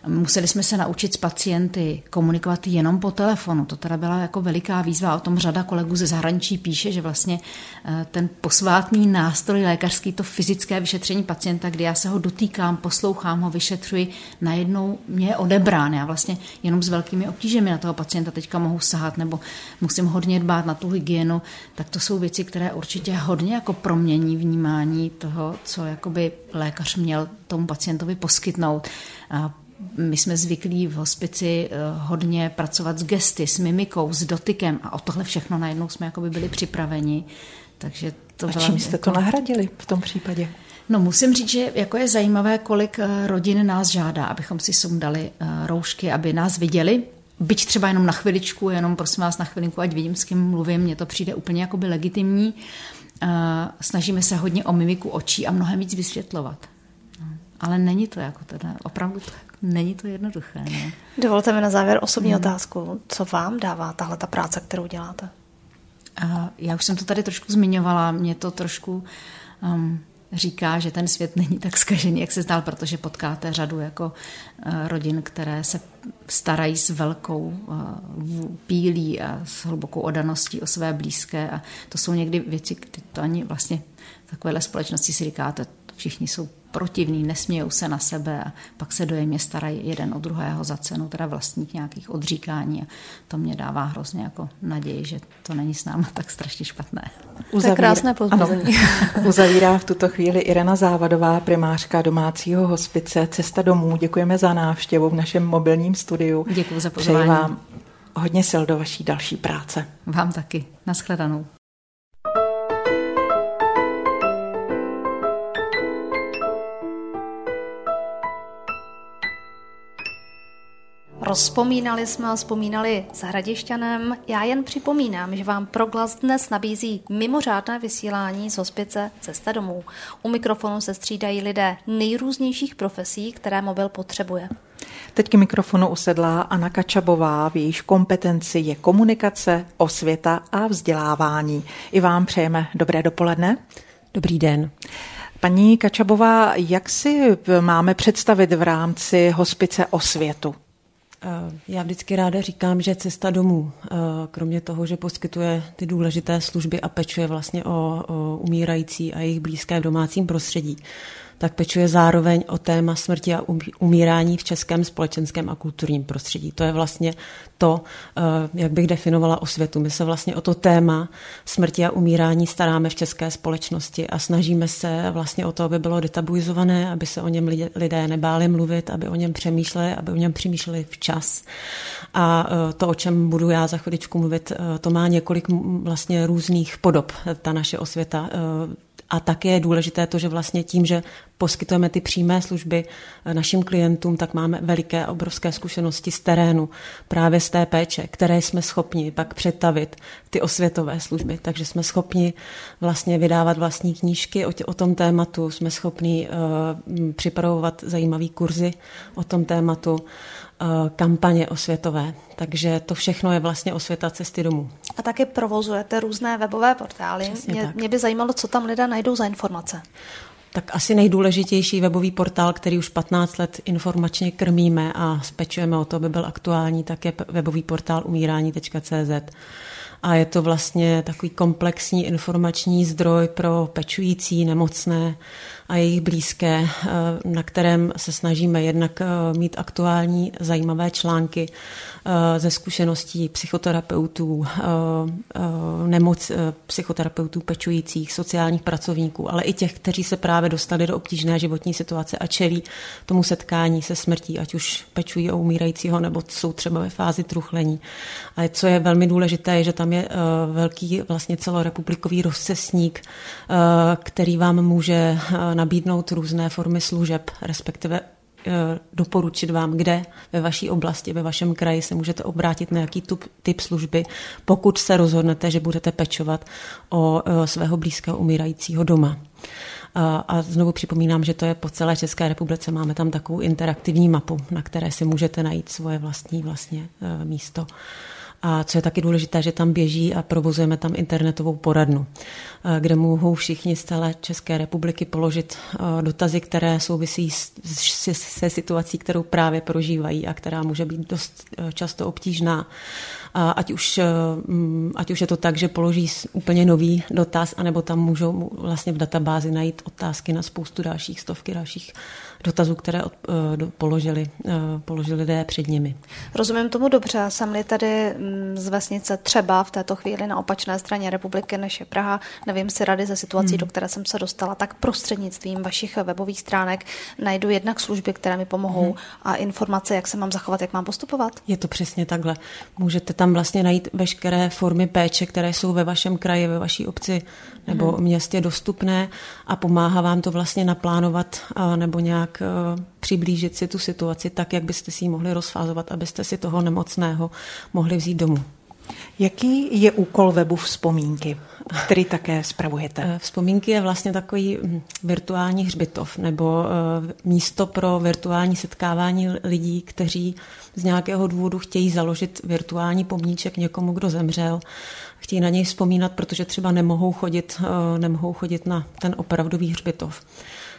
Museli jsme se naučit s pacienty komunikovat jenom po telefonu. To teda byla jako veliká výzva. O tom řada kolegů ze zahraničí píše, že vlastně ten posvátný nástroj lékařský, to fyzické vyšetření pacienta, kdy já se ho dotýkám, poslouchám ho, vyšetřuji, najednou mě je odebrán. Já vlastně jenom s velkými obtížemi na toho pacienta teďka mohu sahat nebo musím hodně dbát na tu hygienu. Tak to jsou věci, které určitě hodně jako promění vnímání toho, co jakoby lékař měl tomu pacientovi poskytnout. My jsme zvyklí v hospici hodně pracovat s gesty, s mimikou, s dotykem a o tohle všechno najednou jsme jakoby byli připraveni. Takže to a čím jste to nahradili v tom případě? No, musím říct, že jako je zajímavé, kolik rodin nás žádá, abychom si sundali roušky, aby nás viděli. Byť třeba jenom na chviličku, jenom prosím vás na chvilinku, ať vidím, s kým mluvím, mně to přijde úplně jakoby legitimní. Snažíme se hodně o mimiku očí a mnohem víc vysvětlovat. Ale není to jako teda, opravdu není to jednoduché. Ne? Dovolte mi na závěr osobní otázku. Co vám dává tahle ta práce, kterou děláte? Já už jsem to tady trošku zmiňovala. Mě to trošku říká, že ten svět není tak zkažený, jak se zdál, protože potkáte řadu jako rodin, které se starají s velkou pílí a s hlubokou oddaností o své blízké. A to jsou někdy věci, kdy to ani vlastně v takovéhle společnosti si říkáte, všichni jsou protivní, nesmějou se na sebe a pak se dojemně starají jeden o druhého za cenu teda vlastních nějakých odříkání a to mě dává hrozně jako naději, že to není s náma tak strašně špatné. To je krásné pozbuzení. Uzavírá v tuto chvíli Irena Závadová, primářka domácího hospice Cesta domů. Děkujeme za návštěvu v našem mobilním studiu. Děkuji za pozvání. Přeji vám hodně sil do vaší další práce. Vám taky. Naschledanou. Rozpomínali jsme a vzpomínali s Hradišťanem. Já jen připomínám, že vám Proglas dnes nabízí mimořádné vysílání z hospice Cesta domů. U mikrofonu se střídají lidé nejrůznějších profesí, které mobil potřebuje. Teď k mikrofonu usedlá Anna Kačabová, v jejíž kompetenci je komunikace, osvěta a vzdělávání. I vám přejeme dobré dopoledne. Dobrý den. Paní Kačabová, jak si máme představit v rámci hospice osvětu? Já vždycky ráda říkám, že Cesta domů, kromě toho, že poskytuje ty důležité služby a pečuje vlastně o umírající a jejich blízké v domácím prostředí, tak pečuje zároveň o téma smrti a umírání v českém společenském a kulturním prostředí. To je vlastně to, jak bych definovala osvětu. My se vlastně o to téma smrti a umírání staráme v české společnosti a snažíme se vlastně o to, aby bylo detabuizované, aby se o něm lidé nebáli mluvit, aby o něm přemýšleli, včas. A to, o čem budu já za chviličku mluvit, to má několik vlastně různých podob, ta naše osvěta, A také je důležité to, že vlastně tím, že poskytujeme ty přímé služby našim klientům, tak máme veliké, obrovské zkušenosti z terénu, právě z té péče, které jsme schopni pak přetavit ty osvětové služby. Takže jsme schopni vlastně vydávat vlastní knížky o tom tématu, jsme schopni připravovat zajímavé kurzy o tom tématu, kampaně osvětové. Takže to všechno je vlastně osvěta cesty domů. A taky provozujete různé webové portály. Mě by zajímalo, co tam lidé najdou za informace. Tak asi nejdůležitější webový portál, který už 15 let informačně krmíme a spečujeme o to, aby byl aktuální, tak je webový portál Umírání.cz. A je to vlastně takový komplexní informační zdroj pro pečující, nemocné a jejich blízké, na kterém se snažíme jednak mít aktuální zajímavé články ze zkušeností psychoterapeutů, psychoterapeutů pečujících, sociálních pracovníků, ale i těch, kteří se právě dostali do obtížné životní situace a čelí tomu setkání se smrtí, ať už pečují o umírajícího, nebo jsou třeba ve fázi truchlení. A co je velmi důležité, je, že tam je velký vlastně celorepublikový rozcestník, který vám může nabídnout různé formy služeb, respektive doporučit vám, kde ve vaší oblasti, ve vašem kraji se můžete obrátit na jaký typ služby, pokud se rozhodnete, že budete pečovat o svého blízkého umírajícího doma. A znovu připomínám, že to je po celé České republice, máme tam takovou interaktivní mapu, na které si můžete najít svoje vlastní vlastně místo. A co je taky důležité, že tam běží a provozujeme tam internetovou poradnu, kde mohou všichni z celé České republiky položit dotazy, které souvisí se situací, kterou právě prožívají a která může být dost často obtížná. Ať už je to tak, že položí úplně nový dotaz, anebo tam můžou vlastně v databázi najít otázky na spoustu dalších, stovky dalších dotazů, které položili lidé před nimi. Rozumím tomu dobře. Jsem-li tady z vesnice třeba v této chvíli na opačné straně republiky, než je Praha, nevím si rady ze situací, do které jsem se dostala, tak prostřednictvím vašich webových stránek najdu jednak služby, které mi pomohou a informace, jak se mám zachovat, jak mám postupovat. Je to přesně takhle. Můžete tam vlastně najít veškeré formy péče, které jsou ve vašem kraji, ve vaší obci nebo městě dostupné a pomáhá vám to vlastně naplánovat nebo nějak přiblížit si tu situaci tak, jak byste si ji mohli rozfázovat, abyste si toho nemocného mohli vzít domů. Jaký je úkol webu Vzpomínky, který také spravujete? Vzpomínky je vlastně takový virtuální hřbitov nebo místo pro virtuální setkávání lidí, kteří z nějakého důvodu chtějí založit virtuální pomníček někomu, kdo zemřel. Chtějí na něj vzpomínat, protože třeba nemohou chodit na ten opravdový hřbitov.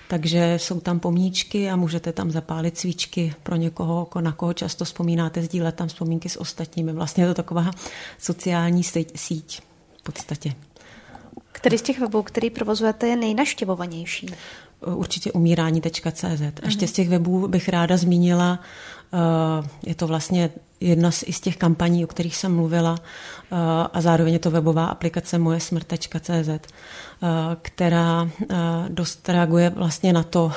Takže jsou tam pomníčky a můžete tam zapálit svíčky pro někoho, na koho často vzpomínáte, sdílet tam vzpomínky s ostatními. Vlastně je to taková sociální síť v podstatě. Který z těch webů, který provozujete, je nejnaštěvovanější? Určitě umírání.cz. Ještě z těch webů bych ráda zmínila, je to vlastně jedna z těch kampaní, o kterých jsem mluvila, a zároveň je to webová aplikace Moje smrt.cz, která dost reaguje vlastně na to,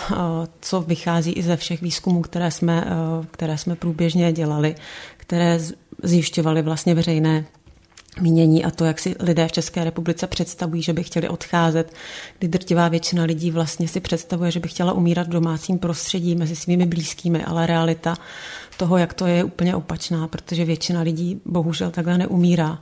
co vychází i ze všech výzkumů, které jsme průběžně dělali, které zjišťovaly vlastně veřejné mínění a to, jak si lidé v České republice představují, že by chtěli odcházet, kdy drtivá většina lidí vlastně si představuje, že by chtěla umírat v domácím prostředí mezi svými blízkými, ale realita toho, jak to je úplně opačná, protože většina lidí bohužel takhle neumírá.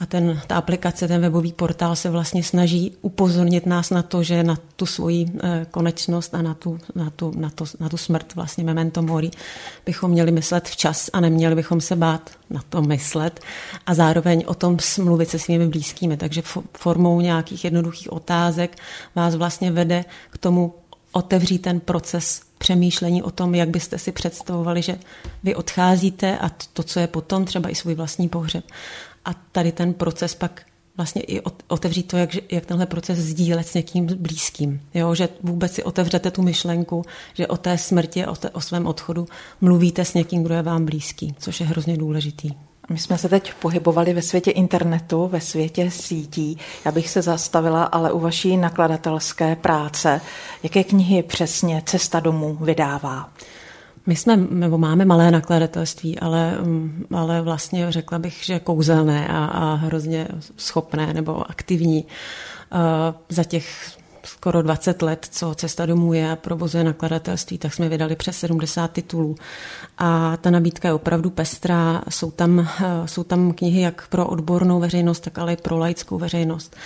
A ta aplikace, ten webový portál se vlastně snaží upozornit nás na to, že na tu svoji konečnost a na tu smrt, vlastně memento mori, bychom měli myslet včas a neměli bychom se bát na to myslet a zároveň o tom mluvit se svými blízkými. Takže formou nějakých jednoduchých otázek vás vlastně vede k tomu otevřít ten proces přemýšlení o tom, jak byste si představovali, že vy odcházíte a to, co je potom, třeba i svůj vlastní pohřeb. A tady ten proces pak vlastně i otevřít to, jak tenhle proces sdílet s někým blízkým. Jo? Že vůbec si otevřete tu myšlenku, že o té smrti, o svém odchodu mluvíte s někým, kdo je vám blízký, což je hrozně důležitý. My jsme se teď pohybovali ve světě internetu, ve světě sítí. Já bych se zastavila, ale u vaší nakladatelské práce. Jaké knihy přesně Cesta domů vydává? My máme malé nakladatelství, ale vlastně řekla bych, že kouzelné a hrozně schopné nebo aktivní. Za těch skoro 20 let, co Cesta domů je a provozuje nakladatelství, tak jsme vydali přes 70 titulů. A ta nabídka je opravdu pestrá. Jsou tam knihy jak pro odbornou veřejnost, tak ale i pro laickou veřejnost.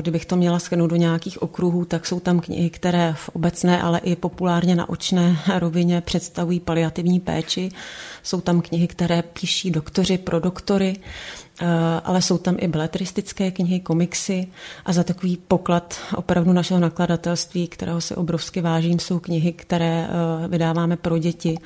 Kdybych to měla shrnout do nějakých okruhů, tak jsou tam knihy, které v obecné, ale i populárně naočné rovině představují paliativní péči. Jsou tam knihy, které píší doktoři pro doktory, ale jsou tam i beletristické knihy, komiksy a za takový poklad opravdu našeho nakladatelství, kterého se obrovsky vážím, jsou knihy, které vydáváme pro děti.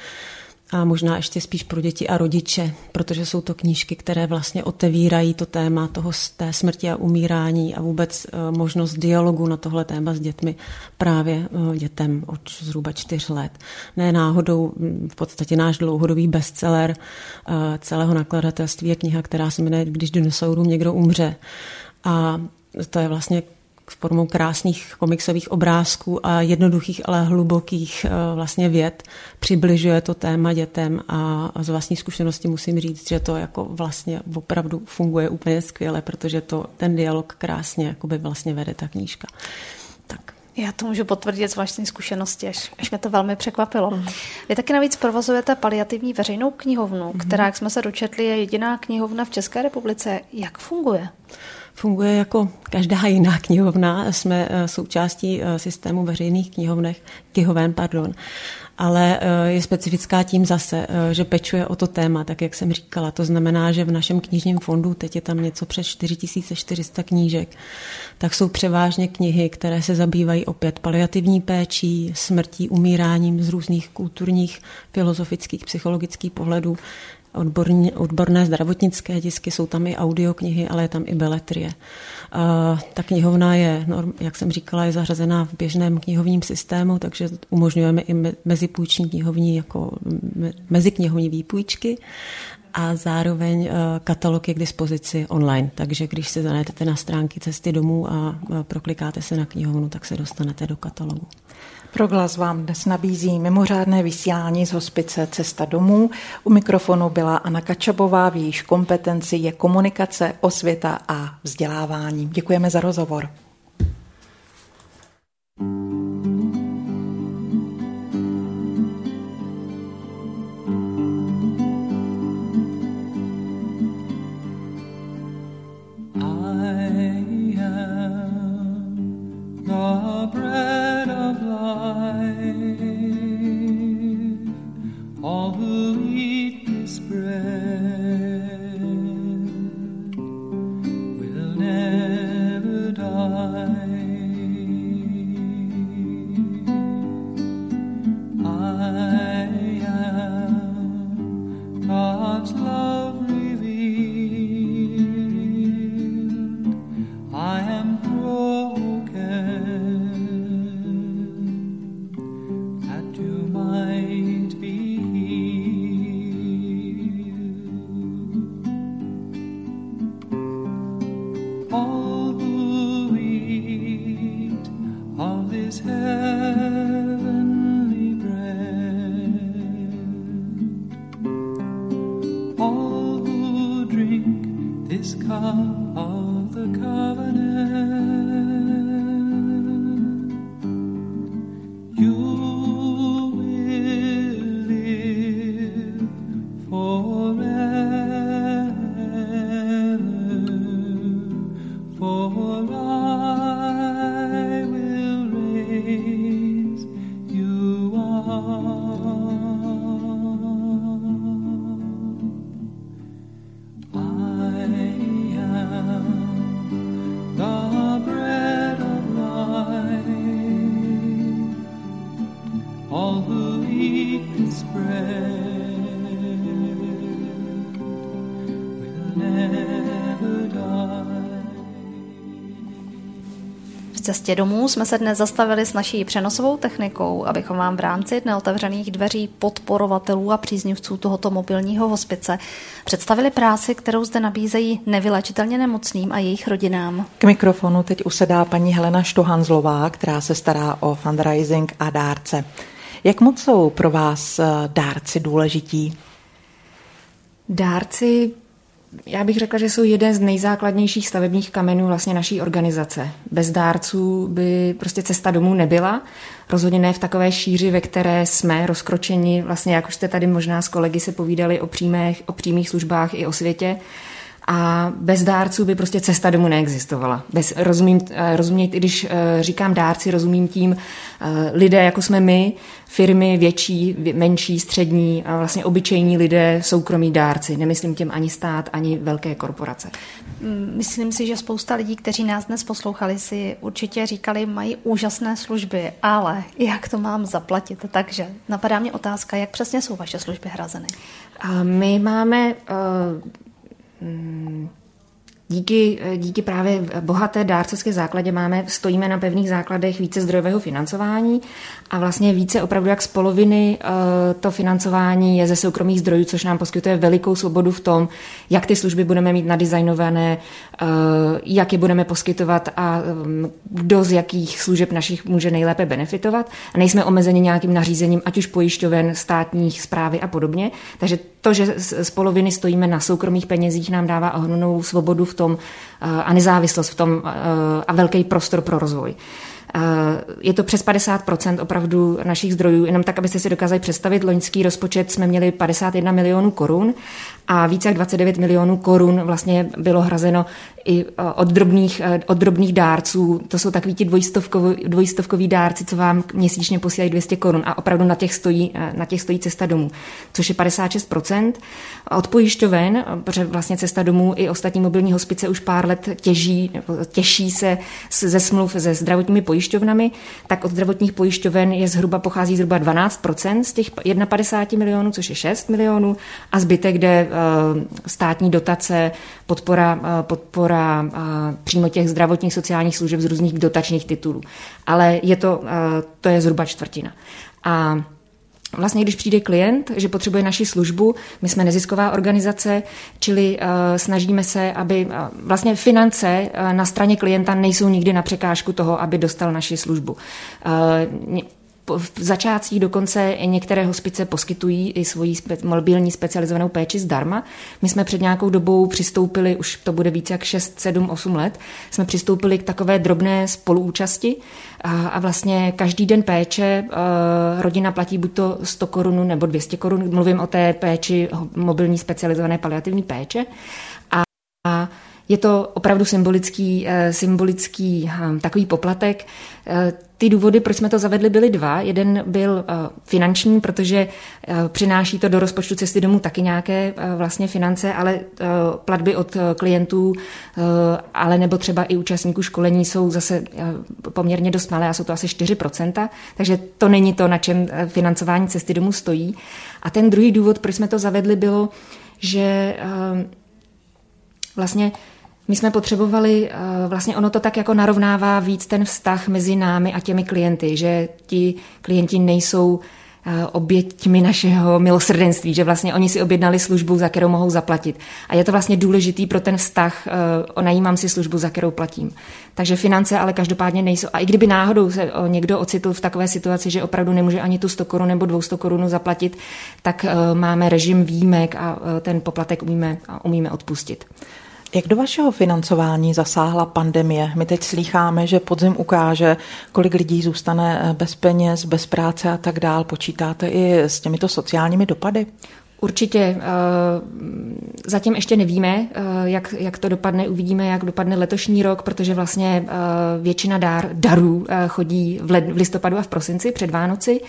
A možná ještě spíš pro děti a rodiče, protože jsou to knížky, které vlastně otevírají to téma té smrti a umírání a vůbec možnost dialogu na tohle téma s dětmi právě dětem od zhruba 4 let. Ne náhodou, v podstatě náš dlouhodobý bestseller celého nakladatelství je kniha, která se jmenuje Když dinosaurům někdo umře. A to je vlastně formou krásných komiksových obrázků a jednoduchých, ale hlubokých vlastně vět přibližuje to téma dětem a z vlastní zkušenosti musím říct, že to jako vlastně opravdu funguje úplně skvěle, protože to ten dialog krásně jakoby vlastně vede ta knížka. Tak. Já to můžu potvrdit z vlastní zkušenosti, až mě to velmi překvapilo. Vy taky navíc provozujete paliativní veřejnou knihovnu, která, jak jsme se dočetli, je jediná knihovna v České republice. Jak funguje? Funguje jako každá jiná knihovna, jsme součástí systému veřejných knihoven, ale je specifická tím zase, že pečuje o to téma, tak jak jsem říkala. To znamená, že v našem knižním fondu, teď je tam něco přes 4400 knížek, tak jsou převážně knihy, které se zabývají opět paliativní péčí, smrtí, umíráním z různých kulturních, filozofických, psychologických pohledů, odborné zdravotnické tisky, jsou tam i audioknihy, ale je tam i beletrie. Ta knihovna je, jak jsem říkala, je zařazená v běžném knihovním systému, takže umožňujeme i mezipůjční knihovní, jako meziknihovní výpůjčky a zároveň katalog je k dispozici online, takže když se zajdete na stránky Cesty domů a proklikáte se na knihovnu, tak se dostanete do katalogu. Proglas vám dnes nabízí mimořádné vysílání z hospice Cesta domů. U mikrofonu byla Anna Kačabová, v jejíž kompetenci je komunikace, osvěta a vzdělávání. Děkujeme za rozhovor. V Cestě domů jsme se dnes zastavili s naší přenosovou technikou, abychom vám v rámci Dne otevřených dveří podporovatelů a příznivců tohoto mobilního hospice představili práci, kterou zde nabízejí nevyléčitelně nemocným a jejich rodinám. K mikrofonu teď usedá paní Helena Štohanzlová, která se stará o fundraising a dárce. Jak moc jsou pro vás dárci důležití? Dárci já bych řekla, že jsou jeden z nejzákladnějších stavebních kamenů vlastně naší organizace. Bez dárců by prostě cesta domů nebyla, rozhodně ne v takové šíři, ve které jsme rozkročeni, vlastně jak už jste tady možná s kolegy se povídali o přímých službách i o světě. A bez dárců by prostě cesta domů neexistovala. Rozumět, i když říkám dárci, rozumím tím lidé, jako jsme my, firmy větší, menší, střední, vlastně obyčejní lidé, soukromí dárci. Nemyslím těm ani stát, ani velké korporace. Myslím si, že spousta lidí, kteří nás dnes poslouchali, si určitě říkali, mají úžasné služby, ale jak to mám zaplatit? Takže napadá mě otázka, jak přesně jsou vaše služby hrazeny? A my máme... Díky právě bohaté dárcovské základě stojíme na pevných základech více zdrojového financování a vlastně více opravdu jak z poloviny to financování je ze soukromých zdrojů, což nám poskytuje velikou svobodu v tom, jak ty služby budeme mít nadizajnované, jak je budeme poskytovat a kdo z jakých služeb našich může nejlépe benefitovat. A nejsme omezeni nějakým nařízením, ať už pojišťoven, státních správy a podobně. Takže to, že z poloviny stojíme na soukromých penězích, nám dává ohromnou svobodu v tom a nezávislost v tom a velký prostor pro rozvoj. Je to přes 50% opravdu našich zdrojů, jenom tak, abyste si dokázali představit, loňský rozpočet jsme měli 51 milionů korun a více jak 29 milionů korun vlastně bylo hrazeno i od drobných dárců. To jsou takový ti dvojstovkoví dárci, co vám měsíčně posílají 200 korun a opravdu na těch stojí cesta domů, což je 56%. Od pojišťoven, protože vlastně cesta domů i ostatní mobilní hospice už pár let těší se ze smluv se zdravotními pojišťovnami, tak od zdravotních pojišťoven pochází zhruba 12% z těch 51 milionů, což je 6 milionů a zbytek jde státní dotace, podpora přímo těch zdravotních sociálních služeb z různých dotačních titulů. Ale to je zhruba čtvrtina. A vlastně, když přijde klient, že potřebuje naši službu, my jsme nezisková organizace, čili snažíme se, aby vlastně finance na straně klienta nejsou nikdy na překážku toho, aby dostal naši službu. V začátcích dokonce některé hospice poskytují i svoji mobilní specializovanou péči zdarma. My jsme před nějakou dobou přistoupili, už to bude více jak 6, 7, 8 let, jsme přistoupili k takové drobné spoluúčasti a vlastně každý den péče rodina platí buď to 100 korun nebo 200 korun, mluvím o té péči mobilní specializované paliativní péče a je to opravdu symbolický takový poplatek. Ty důvody, proč jsme to zavedli, byly dva. Jeden byl finanční, protože přináší to do rozpočtu cesty domů taky nějaké vlastně finance, ale platby od klientů, ale nebo třeba i účastníků školení jsou zase poměrně dost malé a jsou to asi 4%, takže to není to, na čem financování cesty domů stojí. A ten druhý důvod, proč jsme to zavedli, bylo, že vlastně my jsme potřebovali, vlastně ono to tak jako narovnává víc ten vztah mezi námi a těmi klienty, že ti klienti nejsou oběťmi našeho milosrdenství, že vlastně oni si objednali službu, za kterou mohou zaplatit. A je to vlastně důležitý pro ten vztah, najímám si službu, za kterou platím. Takže finance ale každopádně nejsou. A i kdyby náhodou se někdo ocitl v takové situaci, že opravdu nemůže ani tu 100 korun nebo 200 korun zaplatit, tak máme režim výjimek a ten poplatek umíme odpustit. Jak do vašeho financování zasáhla pandemie? My teď slýcháme, že podzim ukáže, kolik lidí zůstane bez peněz, bez práce a tak dál. Počítáte i s těmito sociálními dopady? Určitě. Zatím ještě nevíme, jak to dopadne. Uvidíme, jak dopadne letošní rok, protože vlastně většina darů chodí v listopadu a v prosinci před Vánoci.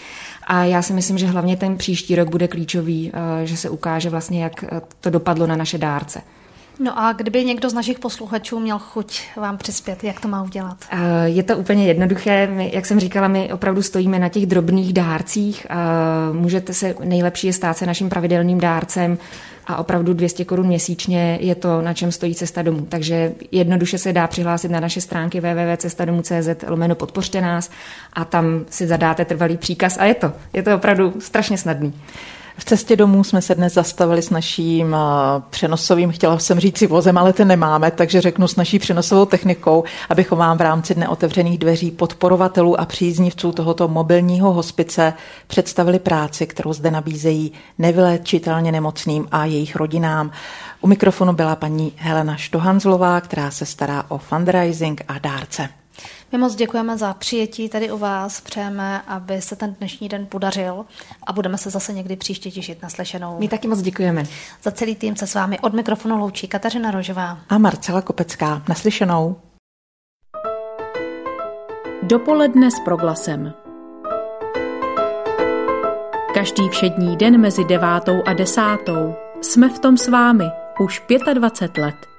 A já si myslím, že hlavně ten příští rok bude klíčový, že se ukáže vlastně, jak to dopadlo na naše dárce. No a kdyby někdo z našich posluchačů měl chuť vám přispět, jak to má udělat? Je to úplně jednoduché. Jak jsem říkala, my opravdu stojíme na těch drobných dárcích. Nejlepší je stát se naším pravidelným dárcem a opravdu 200 korun měsíčně je to, na čem stojí cesta domů. Takže jednoduše se dá přihlásit na naše stránky www.cestadomu.cz/podpořte nás a tam si zadáte trvalý příkaz a je to opravdu strašně snadný. V cestě domů jsme se dnes zastavili s naším přenosovým, chtěla jsem říct si vozem, ale ten nemáme, takže řeknu s naší přenosovou technikou, abychom vám v rámci dne otevřených dveří podporovatelů a příznivců tohoto mobilního hospice představili práci, kterou zde nabízejí nevyléčitelně nemocným a jejich rodinám. U mikrofonu byla paní Helena Štohanzlová, která se stará o fundraising a dárce. My moc děkujeme za přijetí tady u vás, přejeme, aby se ten dnešní den podařil a budeme se zase někdy příště těšit na slyšenou. My taky moc děkujeme. Za celý tým se s vámi od mikrofonu loučí Kateřina Rožová a Marcela Kopecká. Na slyšenou. Dopoledne s Proglasem. Každý všední den mezi 9:00 a 10:00. Jsme v tom s vámi už 25 let.